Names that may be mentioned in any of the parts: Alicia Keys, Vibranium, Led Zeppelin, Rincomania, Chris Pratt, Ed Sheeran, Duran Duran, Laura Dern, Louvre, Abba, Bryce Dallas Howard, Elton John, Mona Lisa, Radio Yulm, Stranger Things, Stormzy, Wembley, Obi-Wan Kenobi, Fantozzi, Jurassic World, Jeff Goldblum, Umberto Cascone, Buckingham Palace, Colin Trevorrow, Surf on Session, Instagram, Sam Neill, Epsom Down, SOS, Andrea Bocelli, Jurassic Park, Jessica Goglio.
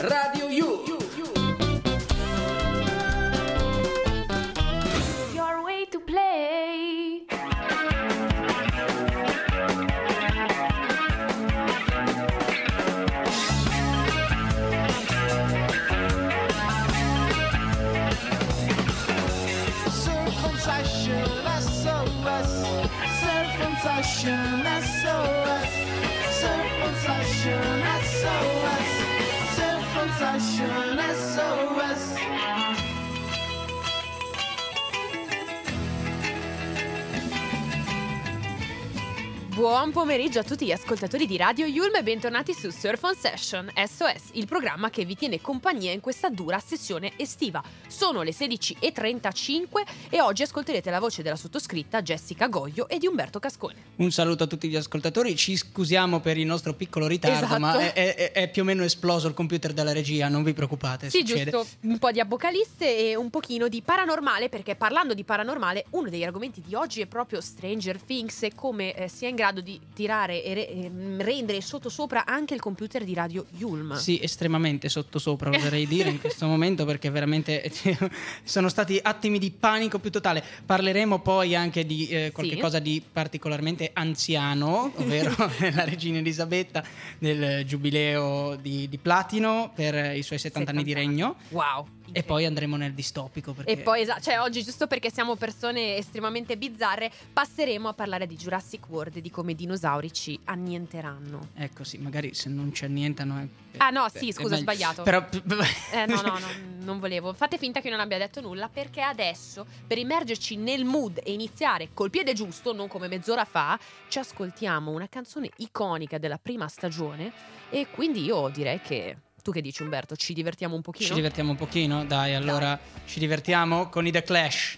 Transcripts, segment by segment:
Radio Yulm. Your way to play. Surf on Session, SOS. Surf on Session, SOS. Surf on Session, SOS. Surf on Session, SOS. Buon pomeriggio a tutti gli ascoltatori di Radio Yulm e bentornati su Surf on Session SOS, il programma che vi tiene compagnia in questa dura sessione estiva. Sono le 16.35 e oggi ascolterete la voce della sottoscritta Jessica Goglio e di Umberto Cascone. Un saluto a tutti gli ascoltatori, ci scusiamo per il nostro piccolo ritardo, esatto. Ma è più o meno esploso il computer della regia, non vi preoccupate. Sì, succede. Giusto, un po' di apocalisse e un pochino di paranormale, perché parlando di paranormale uno degli argomenti di oggi è proprio Stranger Things e come sia in grado di tirare e rendere sottosopra anche il computer di Radio Yulm. Sì, estremamente sottosopra, oserei dire in questo momento, perché veramente sono stati attimi di panico più totale. Parleremo poi anche di qualche cosa di particolarmente anziano, ovvero la regina Elisabetta, del giubileo di platino per i suoi 70 anni di regno. Wow. E poi andremo nel distopico perché... E poi cioè oggi, giusto perché siamo persone estremamente bizzarre, passeremo a parlare di Jurassic World, di come i dinosauri ci annienteranno. Ecco, sì, magari se non ci annientano scusa, ho sbagliato. Però no, non volevo. Fate finta che non abbia detto nulla, perché adesso, per immergerci nel mood e iniziare col piede giusto, non come mezz'ora fa, ci ascoltiamo una canzone iconica della prima stagione. E quindi io direi che... Tu che dici, Umberto? Ci divertiamo un pochino? Ci divertiamo un pochino? Dai, allora ci divertiamo con i The Clash.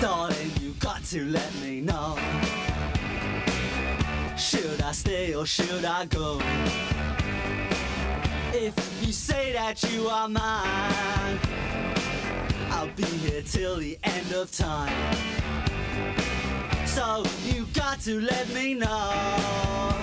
Darling, you got to let me know. Should I stay or should I go? If you say that you are mine, I'll be here till the end of time. So you got to let me know.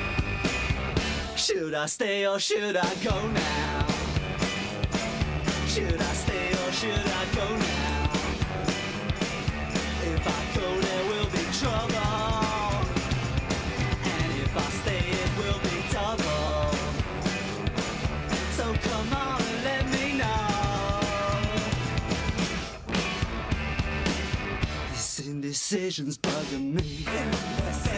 Should I stay or should I go now? Should I stay or should I go now? If I go, there will be trouble. And if I stay, it will be double. So come on and let me know. This indecision's bugging me.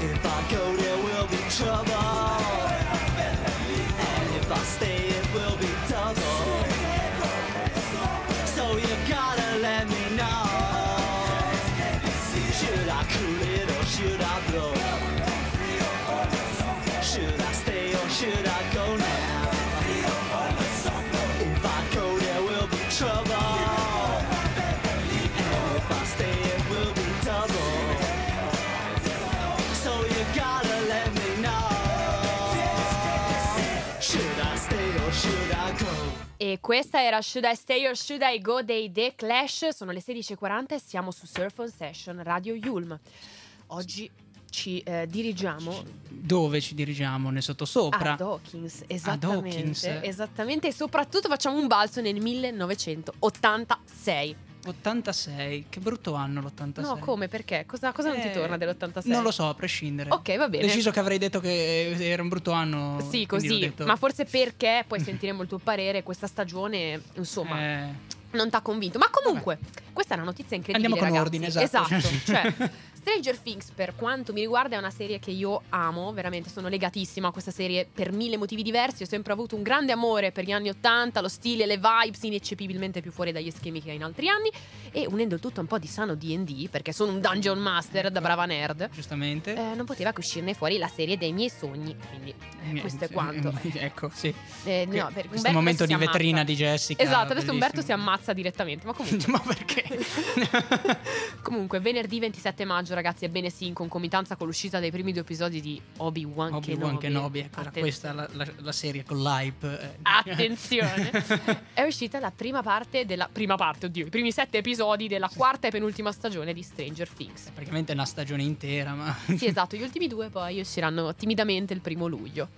If I go, there will be trouble. And if I stay, it will be double. So you gotta let me know. Should I cool it or should I blow? Should I stay or should I go now? Trouble. And if I stay, it will be double. So you gotta let me know. Should I stay or should I go? E questa era Should I Stay or Should I Go dei The Clash. Sono le 16.40 e siamo su Surf on Session, Radio Yulm. Oggi ci dirigiamo. Dove ci dirigiamo? Ne sottosopra. Ad Hawkins, esattamente. Ad Hawkins. Esattamente, e soprattutto facciamo un balzo nel 1986. 86, che brutto anno l'86. No, come? Perché? Cosa non ti torna dell'86? Non lo so, a prescindere. Ok, va bene. Ho deciso che avrei detto che era un brutto anno. Sì, così, ma forse perché, poi sentiremo il tuo parere, questa stagione, insomma, non t'ha convinto. Ma comunque, questa è una notizia incredibile. Andiamo con l'ordine, esatto. Cioè, Stranger Things, per quanto mi riguarda, è una serie che io amo, veramente sono legatissima a questa serie per mille motivi diversi. Ho sempre avuto un grande amore per gli anni 80, lo stile, le vibes, ineccepibilmente più fuori dagli schemi che in altri anni, e unendo il tutto un po' di sano D&D, perché sono un dungeon master da brava nerd, giustamente, non poteva che uscirne fuori la serie dei miei sogni. Quindi questo è quanto. Ecco, sì, no, per questo momento di vetrina di Jessica. Esatto, adesso bellissimo. Umberto si ammazza direttamente. Ma comunque ma perché? Comunque, venerdì 27 maggio, ragazzi, ebbene sì, in concomitanza con l'uscita dei primi due episodi di Obi-Wan Kenobi, ecco, era questa la serie con l'hype. Attenzione. È uscita la prima parte, oddio, i primi 7 episodi della quarta e penultima stagione di Stranger Things. È praticamente una stagione intera, ma sì, esatto, gli ultimi due poi usciranno timidamente il 1° luglio.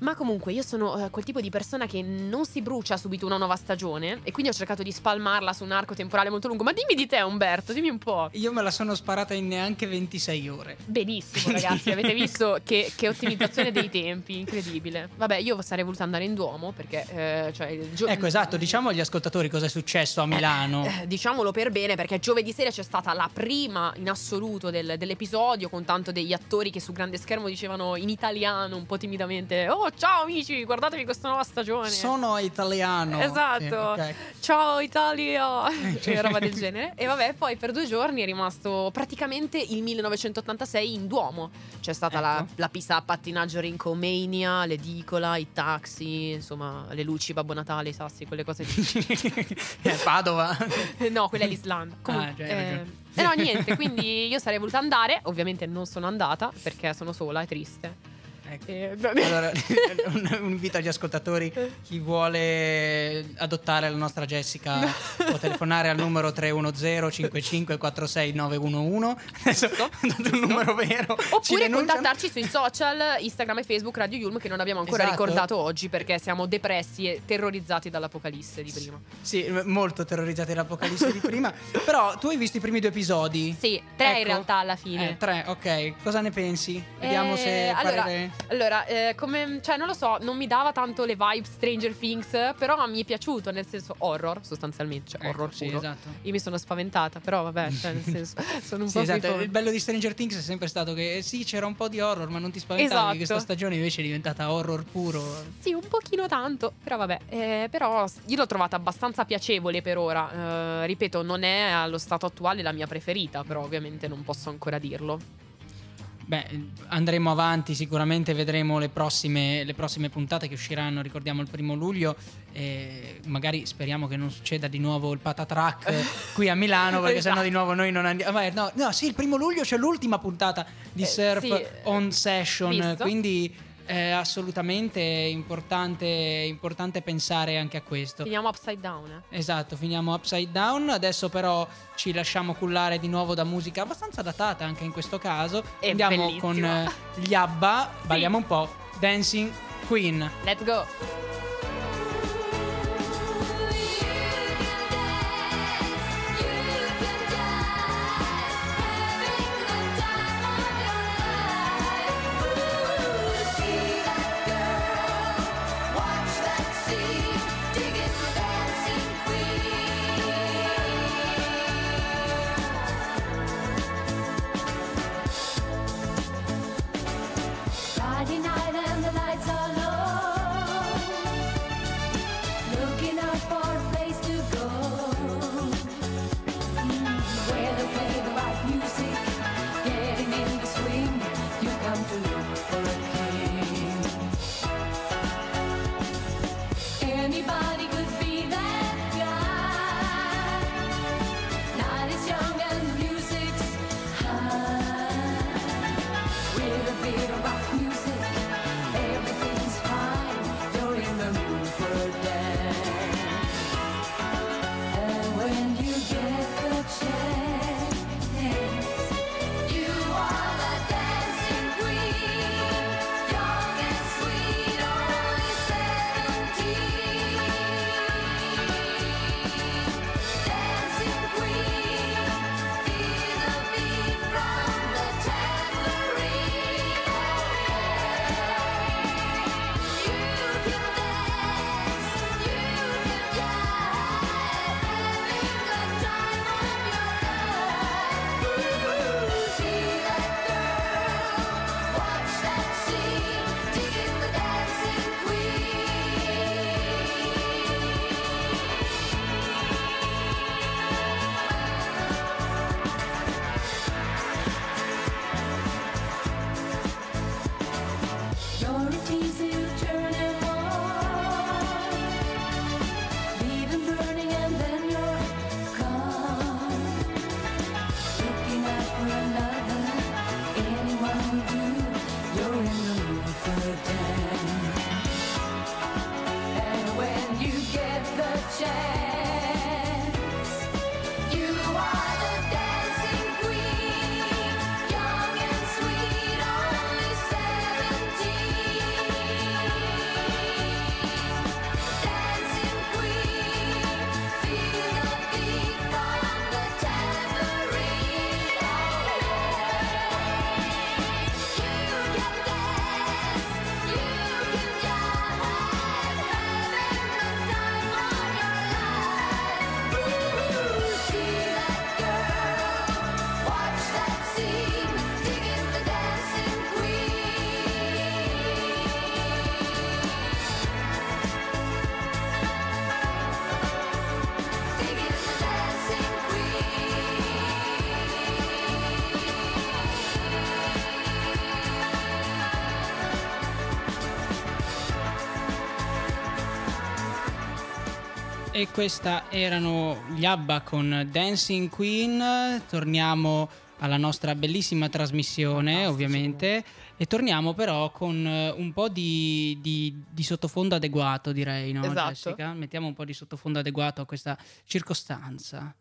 Ma comunque io sono quel tipo di persona che non si brucia subito una nuova stagione, e quindi ho cercato di spalmarla su un arco temporale molto lungo. Ma dimmi di te, Umberto, dimmi un po'. Io me la sono sparata in neanche 26 ore. Benissimo, ragazzi, avete visto che ottimizzazione dei tempi, incredibile. Vabbè, io sarei voluta andare in Duomo perché ecco, esatto, diciamo agli ascoltatori cosa è successo a Milano. Diciamolo per bene, perché giovedì sera c'è stata la prima in assoluto dell'episodio, con tanto degli attori che su grande schermo dicevano in italiano un po' timidamente: "Oh, ciao amici, guardatevi questa nuova stagione. Sono italiano." Esatto, sì, okay. "Ciao Italia." E roba del genere. E vabbè, poi per 2 giorni è rimasto praticamente il 1986 in Duomo. C'è stata la pista a pattinaggio Rincomania, l'edicola, i taxi, insomma, le luci, Babbo Natale, i sassi, quelle cose di Padova. No, quella è l'Islanda. Comunque, no, niente, quindi io sarei voluta andare. Ovviamente non sono andata perché sono sola e triste. Allora, un invito agli ascoltatori: chi vuole adottare la nostra Jessica può telefonare al numero 310 55 46 911. Adesso ho dato un numero vero. Oppure contattarci sui social, Instagram e Facebook Radio Yulm, che non abbiamo ancora ricordato oggi, perché siamo depressi e terrorizzati dall'apocalisse di prima. Sì, molto terrorizzati dall'apocalisse di prima. però tu hai visto i primi 2 episodi? Sì, 3 in realtà alla fine. 3, ok. Cosa ne pensi? Vediamo se Allora, come, cioè, non lo so, non mi dava tanto le vibe Stranger Things, però mi è piaciuto, nel senso horror, sostanzialmente, cioè horror puro. Esatto. Io mi sono spaventata, però vabbè, cioè, nel senso, sono un po' esatto. Il bello di Stranger Things è sempre stato che sì, c'era un po' di horror, ma non ti spaventavi. Esatto. Questa stagione invece è diventata horror puro. Sì, un pochino tanto, però vabbè, però io l'ho trovata abbastanza piacevole per ora. Ripeto, non è allo stato attuale la mia preferita, però ovviamente non posso ancora dirlo. Beh, andremo avanti, sicuramente vedremo le prossime puntate che usciranno, ricordiamo, il 1° luglio. Magari speriamo che non succeda di nuovo il patatrack qui a Milano, perché esatto, sennò di nuovo noi non andiamo. No, sì, il 1° luglio c'è l'ultima puntata di Surf on Session, visto? Quindi è assolutamente importante pensare anche a questo. Finiamo upside down. Esatto, finiamo upside down. Adesso però ci lasciamo cullare di nuovo da musica abbastanza datata anche in questo caso. Andiamo bellissima. Con gli Abba, sì. Balliamo un po'. Dancing Queen. Let's go. Friday night and the lights are low. E questa erano gli Abba con Dancing Queen. Torniamo alla nostra bellissima trasmissione, fantastico, ovviamente, e torniamo però con un po' di sottofondo adeguato, direi, no, esatto. Jessica? Mettiamo un po' di sottofondo adeguato a questa circostanza.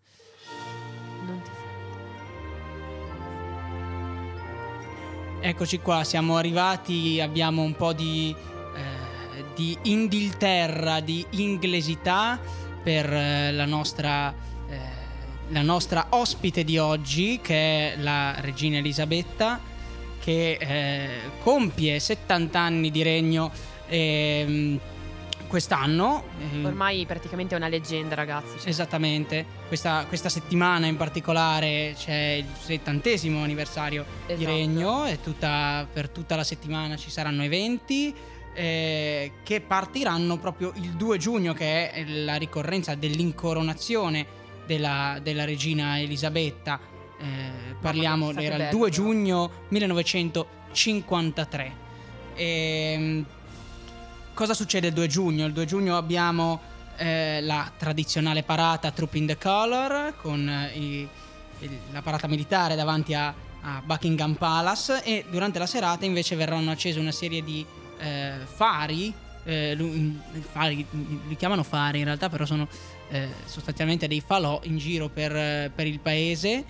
Eccoci qua, siamo arrivati, abbiamo un po' di Inghilterra, di inglesità per la nostra ospite di oggi, che è la regina Elisabetta, che compie 70 anni di regno quest'anno. Ormai praticamente è una leggenda, ragazzi. Cioè. Esattamente. Questa settimana in particolare c'è il 70° anniversario, esatto, di regno, e per tutta la settimana ci saranno eventi che partiranno proprio il 2 giugno, che è la ricorrenza dell'incoronazione della regina Elisabetta. Parliamo, era il 2 giugno 1953. Cosa succede il 2 giugno? Il 2 giugno abbiamo la tradizionale parata Trooping the Colour, con la parata militare davanti a Buckingham Palace, e durante la serata invece verranno accese una serie di fari. Li chiamano fari in realtà, però sono sostanzialmente dei falò in giro per il paese.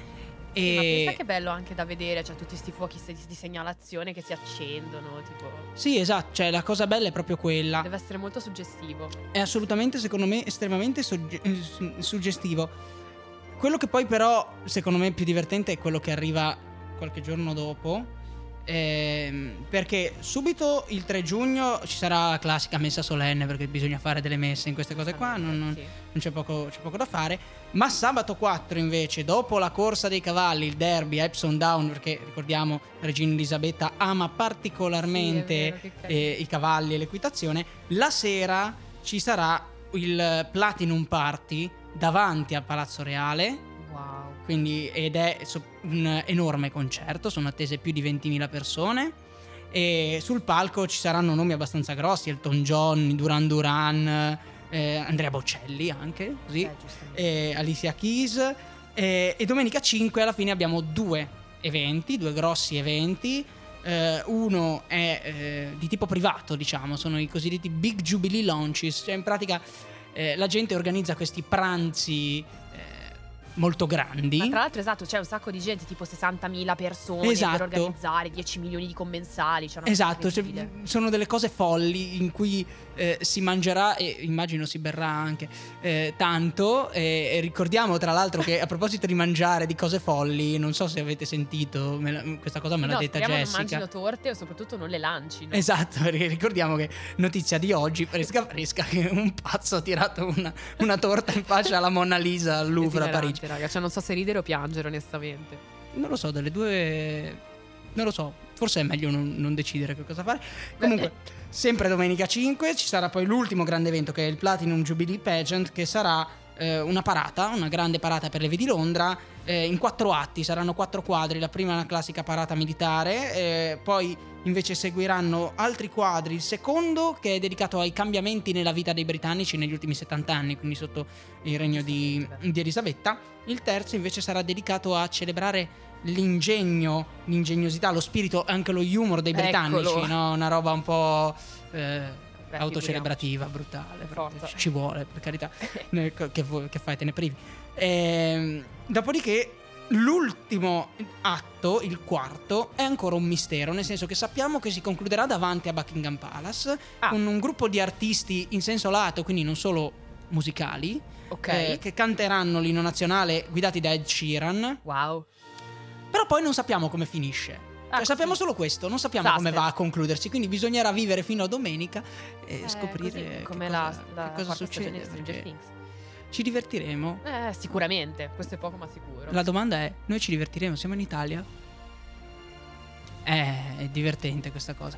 E ma pensa che bello anche da vedere, cioè tutti sti fuochi di segnalazione che si accendono, tipo. Sì, esatto, cioè la cosa bella è proprio quella. Deve essere molto suggestivo. È assolutamente, secondo me, estremamente suggestivo. Quello che poi però, secondo me, è più divertente è quello che arriva qualche giorno dopo. Perché subito il 3 giugno ci sarà la classica messa solenne, perché bisogna fare delle messe in queste cose qua, non c'è poco da fare. Ma sabato 4 invece, dopo la corsa dei cavalli, il derby a Epsom Down, perché ricordiamo regina Elisabetta ama particolarmente, sì, i cavalli e l'equitazione, la sera ci sarà il Platinum Party davanti al Palazzo Reale. Wow. Quindi, ed è un enorme concerto, sono attese più di 20.000 persone, e sul palco ci saranno nomi abbastanza grossi: Elton John, Duran Duran, Andrea Bocelli anche, così, Alicia Keys, e domenica 5 alla fine abbiamo due grossi eventi. Uno è di tipo privato, diciamo, sono i cosiddetti Big Jubilee Launches, cioè in pratica la gente organizza questi pranzi molto grandi. Ma tra l'altro, esatto, c'è un sacco di gente, tipo 60.000 persone, esatto, per organizzare 10 milioni di commensali, cioè una, esatto, cioè, sono delle cose folli in cui si mangerà e immagino si berrà anche tanto, e ricordiamo tra l'altro che a proposito di mangiare, di cose folli, non so se avete sentito, questa cosa me l'ha detta Jessica, non mangino torte, o soprattutto non le lancino. Esatto, perché ricordiamo che notizia di oggi fresca che un pazzo ha tirato una torta in faccia alla Mona Lisa al Louvre a Parigi. Raga, cioè non so se ridere o piangere, onestamente. Non lo so, delle due non lo so, forse è meglio non decidere che cosa fare. Comunque, sempre domenica 5 ci sarà poi l'ultimo grande evento, che è il Platinum Jubilee Pageant, che sarà una grande parata per le vie di Londra, in 4 atti, saranno 4 quadri. La prima è una classica parata militare, poi invece seguiranno altri quadri. Il secondo, che è dedicato ai cambiamenti nella vita dei britannici negli ultimi 70 anni, quindi sotto il regno di Elisabetta. Il terzo invece sarà dedicato a celebrare l'ingegnosità, lo spirito e anche lo humor dei britannici, no? Una roba un po' autocelebrativa, brutale. Ci vuole, per carità. Che fai, te ne privi. Dopodiché l'ultimo atto, il quarto, è ancora un mistero, nel senso che sappiamo che si concluderà davanti a Buckingham Palace, con un gruppo di artisti in senso lato, quindi non solo musicali, che canteranno l'inno nazionale guidati da Ed Sheeran. Wow. Però poi non sappiamo come finisce. Cioè, sappiamo solo questo, non sappiamo come va a concludersi, quindi bisognerà vivere fino a domenica e scoprire come cosa succede. Stranger Things. Ci divertiremo? Sicuramente, questo è poco ma sicuro. La domanda è: noi ci divertiremo? Siamo in Italia? È divertente questa cosa.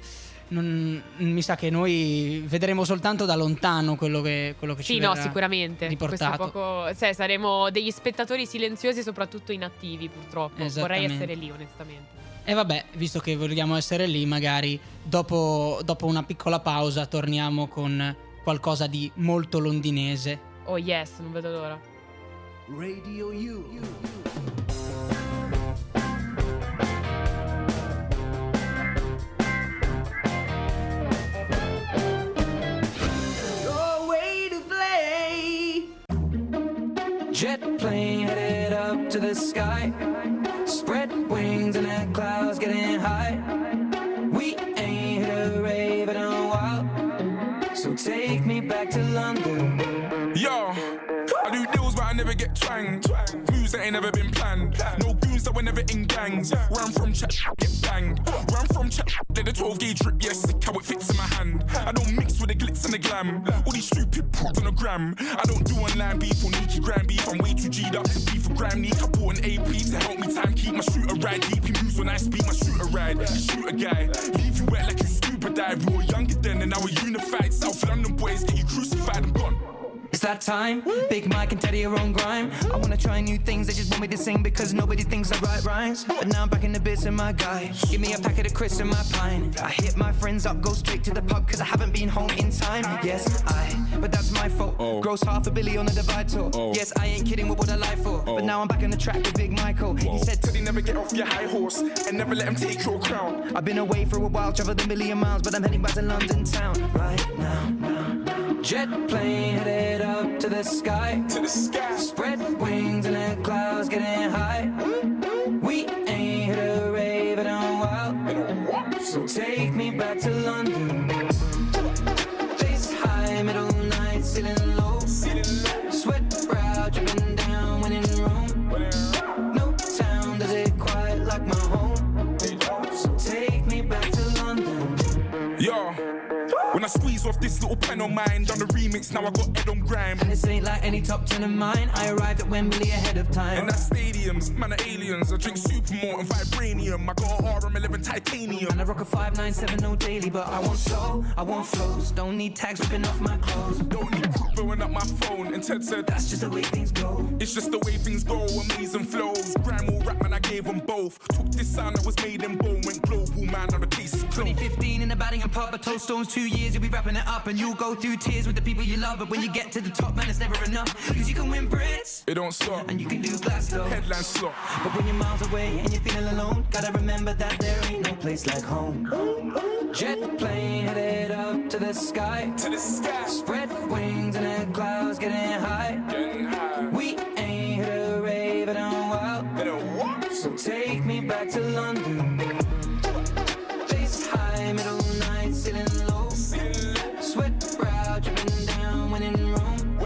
Mi sa che noi vedremo soltanto da lontano quello che ci verrà sicuramente riportato. Questo è poco, saremo degli spettatori silenziosi, soprattutto inattivi, purtroppo. Vorrei essere lì, onestamente. E vabbè, visto che vogliamo essere lì, magari dopo una piccola pausa torniamo con qualcosa di molto londinese. Oh yes, non vedo l'ora. Radio Yulm. Your way to play. Jet plane headed up to the sky. Spread wings and the clouds getting high. We ain't hit a rave in a while, so take me back to London. Yo, I do deals but I never get twanged. Moves that ain't never been planned. No goons that were never in gangs. Where I'm from, chat get banged. Where I'm from, chat did a 12-gauge drip. Yeah, sick how it fits in my hand. I don't mix with the glitz and the glam. All these stupid poops on the gram. I don't do online beef or Nikki Gram beef. I'm way too G'd up to beef for Gram Neek. I bought an AP to help me time keep my shooter ride. Deep he moves when I speak, my shooter ride. You shoot a guy, leave you wet like you scuba dive. We were younger then and now we're unified. South London boys get you crucified and gone. It's that time, Big Mike and Teddy your own grime. I wanna try new things, they just want me to sing because nobody thinks I write rhymes. But now I'm back in the biz and my guy. Give me a packet of crisps and my pine. I hit my friends up, go straight to the pub cause I haven't been home in time. Yes, I, but that's my fault. Oh. Gross half a billy on the divide tour. Oh. Yes, I ain't kidding with what I lie for. Oh. But now I'm back on the track with Big Michael. Whoa. He said, Teddy, never get off your high horse and never let him take your crown. I've been away for a while, traveled a million miles, but I'm heading back to London town right now. Jet plane headed up to the sky. To the sky. Spread wings and the clouds getting high. We ain't hit a rave in a while, so take me back to London. Face high, middle night, ceiling low. Sweat brow dripping down when in Rome. No town does it quite like my home, so take me back to London. Yo. When I squeeze off this little pen on mine, done the remix, now I got Ed on grime. And this ain't like any top 10 of mine, I arrived at Wembley ahead of time. And that stadiums, man are aliens, I drink Supermort and Vibranium. I got an RM11 titanium. And I rock a 5970 daily, but I want soul, I want flows. Don't need tags ripping off my clothes. Don't need proof blowing up my phone. And Ted said, that's just the way things go. It's just the way things go, amazing flows. Grime will rap, man, I gave them both. Took this sound that was made in bone, went global, man, now the case is closed. 2015 in the batting and pub, I told Stones 2 years. You'll be wrapping it up and you'll go through tears with the people you love. But when you get to the top, man, it's never enough. Cause you can win Brits, it don't stop. And you can do Glasgow, headline slot. But when you're miles away and you're feeling alone, gotta remember that there ain't no place like home. Jet plane headed up to the sky. To the sky. Spread wings and the clouds getting high. Getting high. We ain't hit a rave in a while, so take me back to London. Face high, middle night, ceiling low. Sweat brow dripping down when in Rome.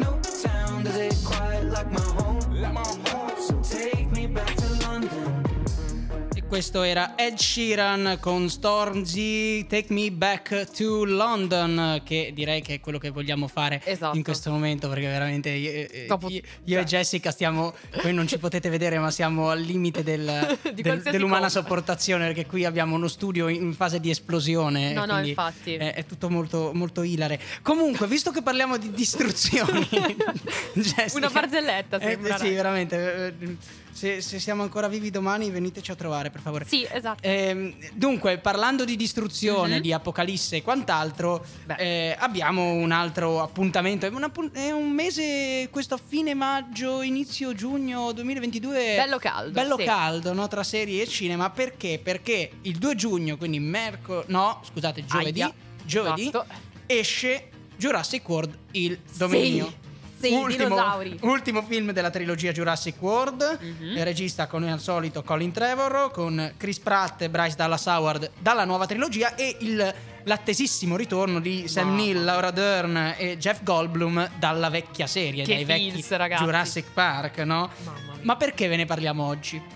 No town does it quite like my home, so take me back to London. E questo era Ed Sheeran con Stormzy, Take Me Back to London, che direi che è quello che vogliamo fare, esatto, in questo momento, perché veramente io e Jessica stiamo, voi non ci potete vedere, ma siamo al limite dell'umana sopportazione, perché qui abbiamo uno studio in fase di esplosione. No, infatti è tutto molto, molto ilare. Comunque, visto che parliamo di distruzioni Jessica, una barzelletta sembra. Sì, veramente. Se siamo ancora vivi domani, veniteci a trovare, per favore. Sì, esatto. Dunque, parlando di distruzione, di apocalisse e quant'altro, abbiamo un altro appuntamento. È un mese, questo a fine maggio, inizio giugno 2022. Bello caldo. Bello caldo, no? Tra serie e cinema. Perché? Perché il 2 giugno, quindi giovedì, esatto, esce Jurassic World, il dominio. Sì. Ultimo film della trilogia Jurassic World. Il regista, come al solito, Colin Trevorrow, con Chris Pratt e Bryce Dallas Howard dalla nuova trilogia, e l'attesissimo ritorno di Sam Neill, Laura Dern e Jeff Goldblum dalla vecchia serie, che dai feels, vecchi ragazzi. Jurassic Park, no? Ma perché ve ne parliamo oggi?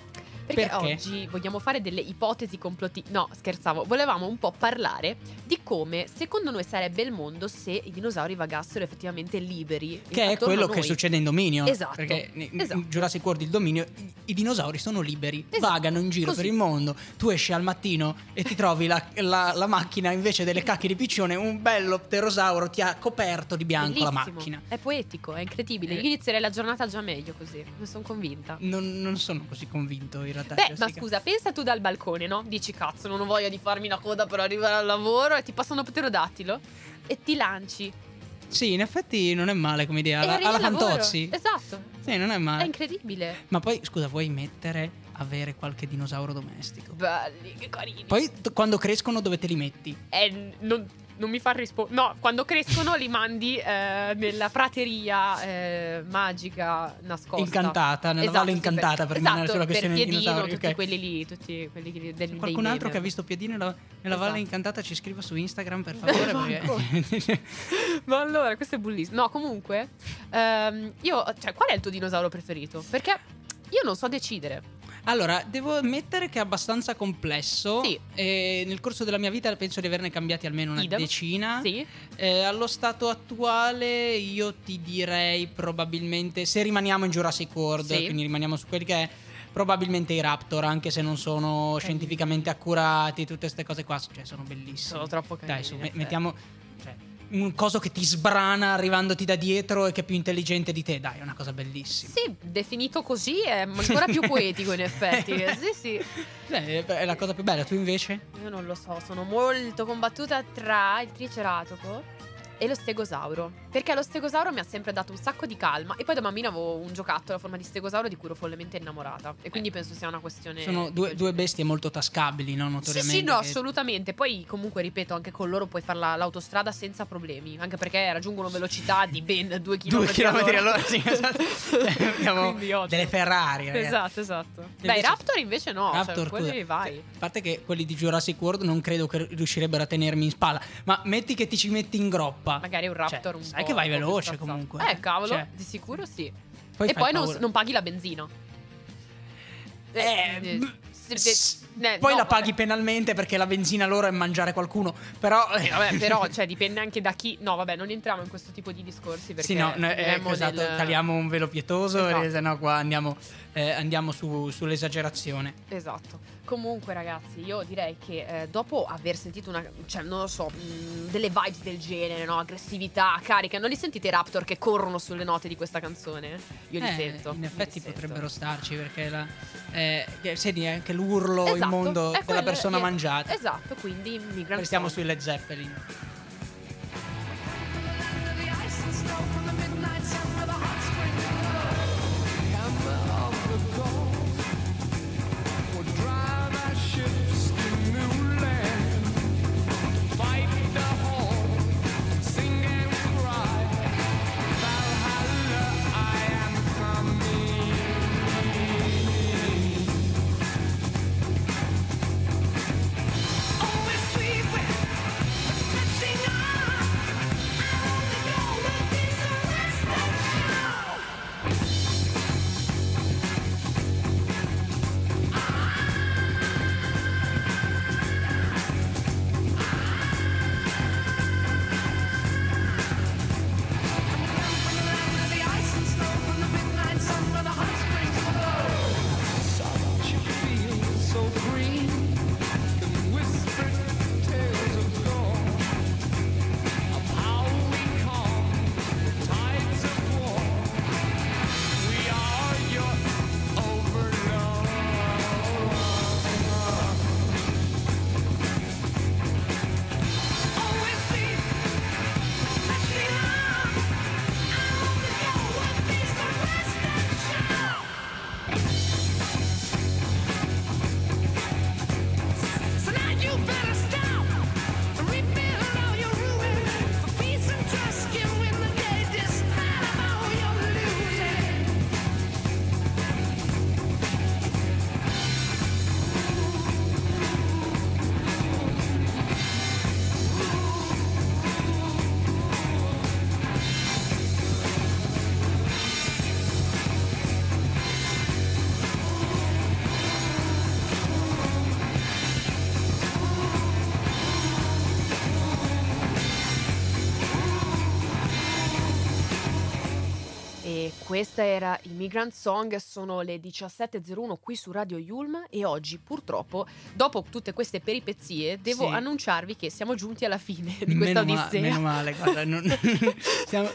Perché oggi vogliamo fare delle ipotesi complottiste. No, scherzavo. Volevamo un po' parlare di come secondo noi sarebbe il mondo se i dinosauri vagassero effettivamente liberi. Che è quello che succede in Dominio. Esatto. Perché in Jurassic World, il Dominio, i dinosauri sono liberi, vagano in giro per il mondo. Tu esci al mattino e ti trovi la macchina, invece delle cacche di piccione, un bello pterosauro ti ha coperto di bianco. Bellissimo. La macchina. È poetico, è incredibile. Io inizierei la giornata già meglio così. Ne sono convinta. Non sono così convinto in realtà. Beh, ma scusa, pensa tu dal balcone, no? Dici, cazzo, non ho voglia di farmi una coda per arrivare al lavoro, e ti passa uno pterodattilo e ti lanci. Sì, in effetti non è male come idea. Alla Fantozzi. Esatto. Sì, non è male. È incredibile. Ma poi, scusa, vuoi mettere avere qualche dinosauro domestico? Belli, che carini. Poi quando crescono dove te li metti? Non mi fa rispondere. No, quando crescono li mandi nella prateria magica nascosta. Incantata, nella valle incantata per rimanere sulla questione dei dinosauri. Tutti quelli lì, tutti quelli lì del, qualcun altro meme che ha visto Piedino nella valle incantata ci scriva su Instagram, per favore. Perché... Ma allora, questo è bullismo. No, comunque, qual è il tuo dinosauro preferito? Perché io non so decidere. Allora, devo ammettere che è abbastanza complesso. Sì. Nel corso della mia vita penso di averne cambiati almeno una decina. Sì. Allo stato attuale io ti direi probabilmente, se rimaniamo in Jurassic World, quindi rimaniamo su quelli che è, probabilmente i Raptor, anche se non sono scientificamente accurati, tutte queste cose qua, cioè sono bellissime. Sono troppo carini. Dai, su, mettiamo... Cioè, un coso che ti sbrana arrivandoti da dietro e che è più intelligente di te, dai, è una cosa bellissima. Sì, definito così è ancora più poetico, in effetti. Sì, sì. È la cosa più bella. Tu invece? Io non lo so, sono molto combattuta tra il triceratopo e lo stegosauro, perché lo stegosauro mi ha sempre dato un sacco di calma, e poi da bambina avevo un giocattolo a forma di stegosauro di cui ero follemente innamorata, e quindi penso sia una questione. Sono due bestie molto tascabili, no? Notoriamente. Sì, no, assolutamente. Poi comunque, ripeto, anche con loro puoi fare l'autostrada senza problemi, anche perché raggiungono velocità di ben 2 km/h. Sì, esatto. Abbiamo delle Ferrari, ragazzi. Esatto. Beh, i Raptor invece no, Raptor, cioè, quelli vai. A parte che quelli di Jurassic World non credo che riuscirebbero a tenermi in spalla, ma metti che ti ci metti in groppa. Magari un Raptor, cioè, sai che vai veloce comunque. Cavolo, cioè, di sicuro sì. Poi non paghi la benzina. Paghi penalmente, perché la benzina loro è mangiare qualcuno. Però cioè, dipende anche da chi. No, vabbè, non entriamo in questo tipo di discorsi, perché sì, no, caliamo un velo pietoso, no, qua andiamo sull'esagerazione. Esatto. Comunque, ragazzi, io direi che dopo aver sentito delle vibes del genere, no? Aggressività, carica. Non li sentite i Raptor che corrono sulle note di questa canzone? Io li sento. In effetti potrebbero starci, perché senti anche l'urlo immondo della persona mangiata. Esatto, quindi restiamo sui Led Zeppelin. E questa era Immigrant Song, sono le 17.01 qui su Radio Yulm e oggi purtroppo, dopo tutte queste peripezie, devo annunciarvi che siamo giunti alla fine di questa odissea. Meno male, guarda,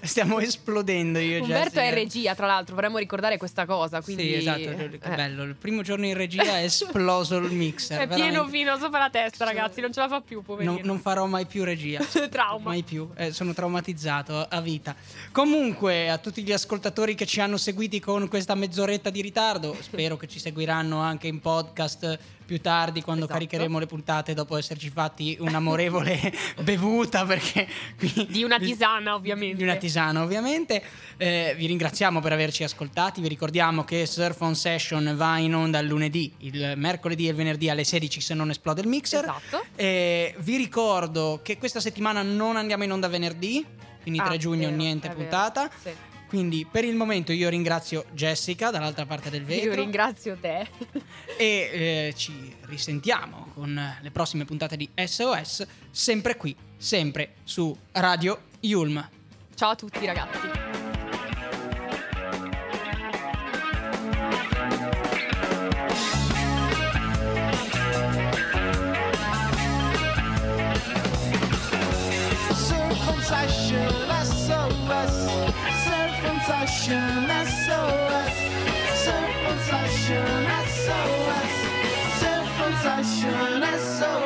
stiamo esplodendo io e Umberto è in regia, tra l'altro, vorremmo ricordare questa cosa, quindi... Sì, esatto, che bello, il primo giorno in regia è esploso il mixer. È veramente. Pieno fino sopra la testa, ragazzi, non ce la fa più, poverino. Non farò mai più regia. Trauma. Mai più, sono traumatizzato a vita. Comunque, a tutti gli ascoltatori che ci hanno seguiti con questa mezz'oretta di ritardo, spero che ci seguiranno anche in podcast più tardi quando caricheremo le puntate dopo esserci fatti un'amorevole bevuta, perché di una tisana ovviamente vi ringraziamo per averci ascoltati. Vi ricordiamo che Surf on Session va in onda il lunedì, il mercoledì e il venerdì alle 16 se non esplode il mixer. Vi ricordo che questa settimana non andiamo in onda venerdì, quindi 3 giugno niente puntata. Quindi per il momento io ringrazio Jessica dall'altra parte del vetro. Io ringrazio te. E ci risentiamo con le prossime puntate di SOS, sempre qui, sempre su Radio Yulm. Ciao a tutti ragazzi. Surf on Session, SOS.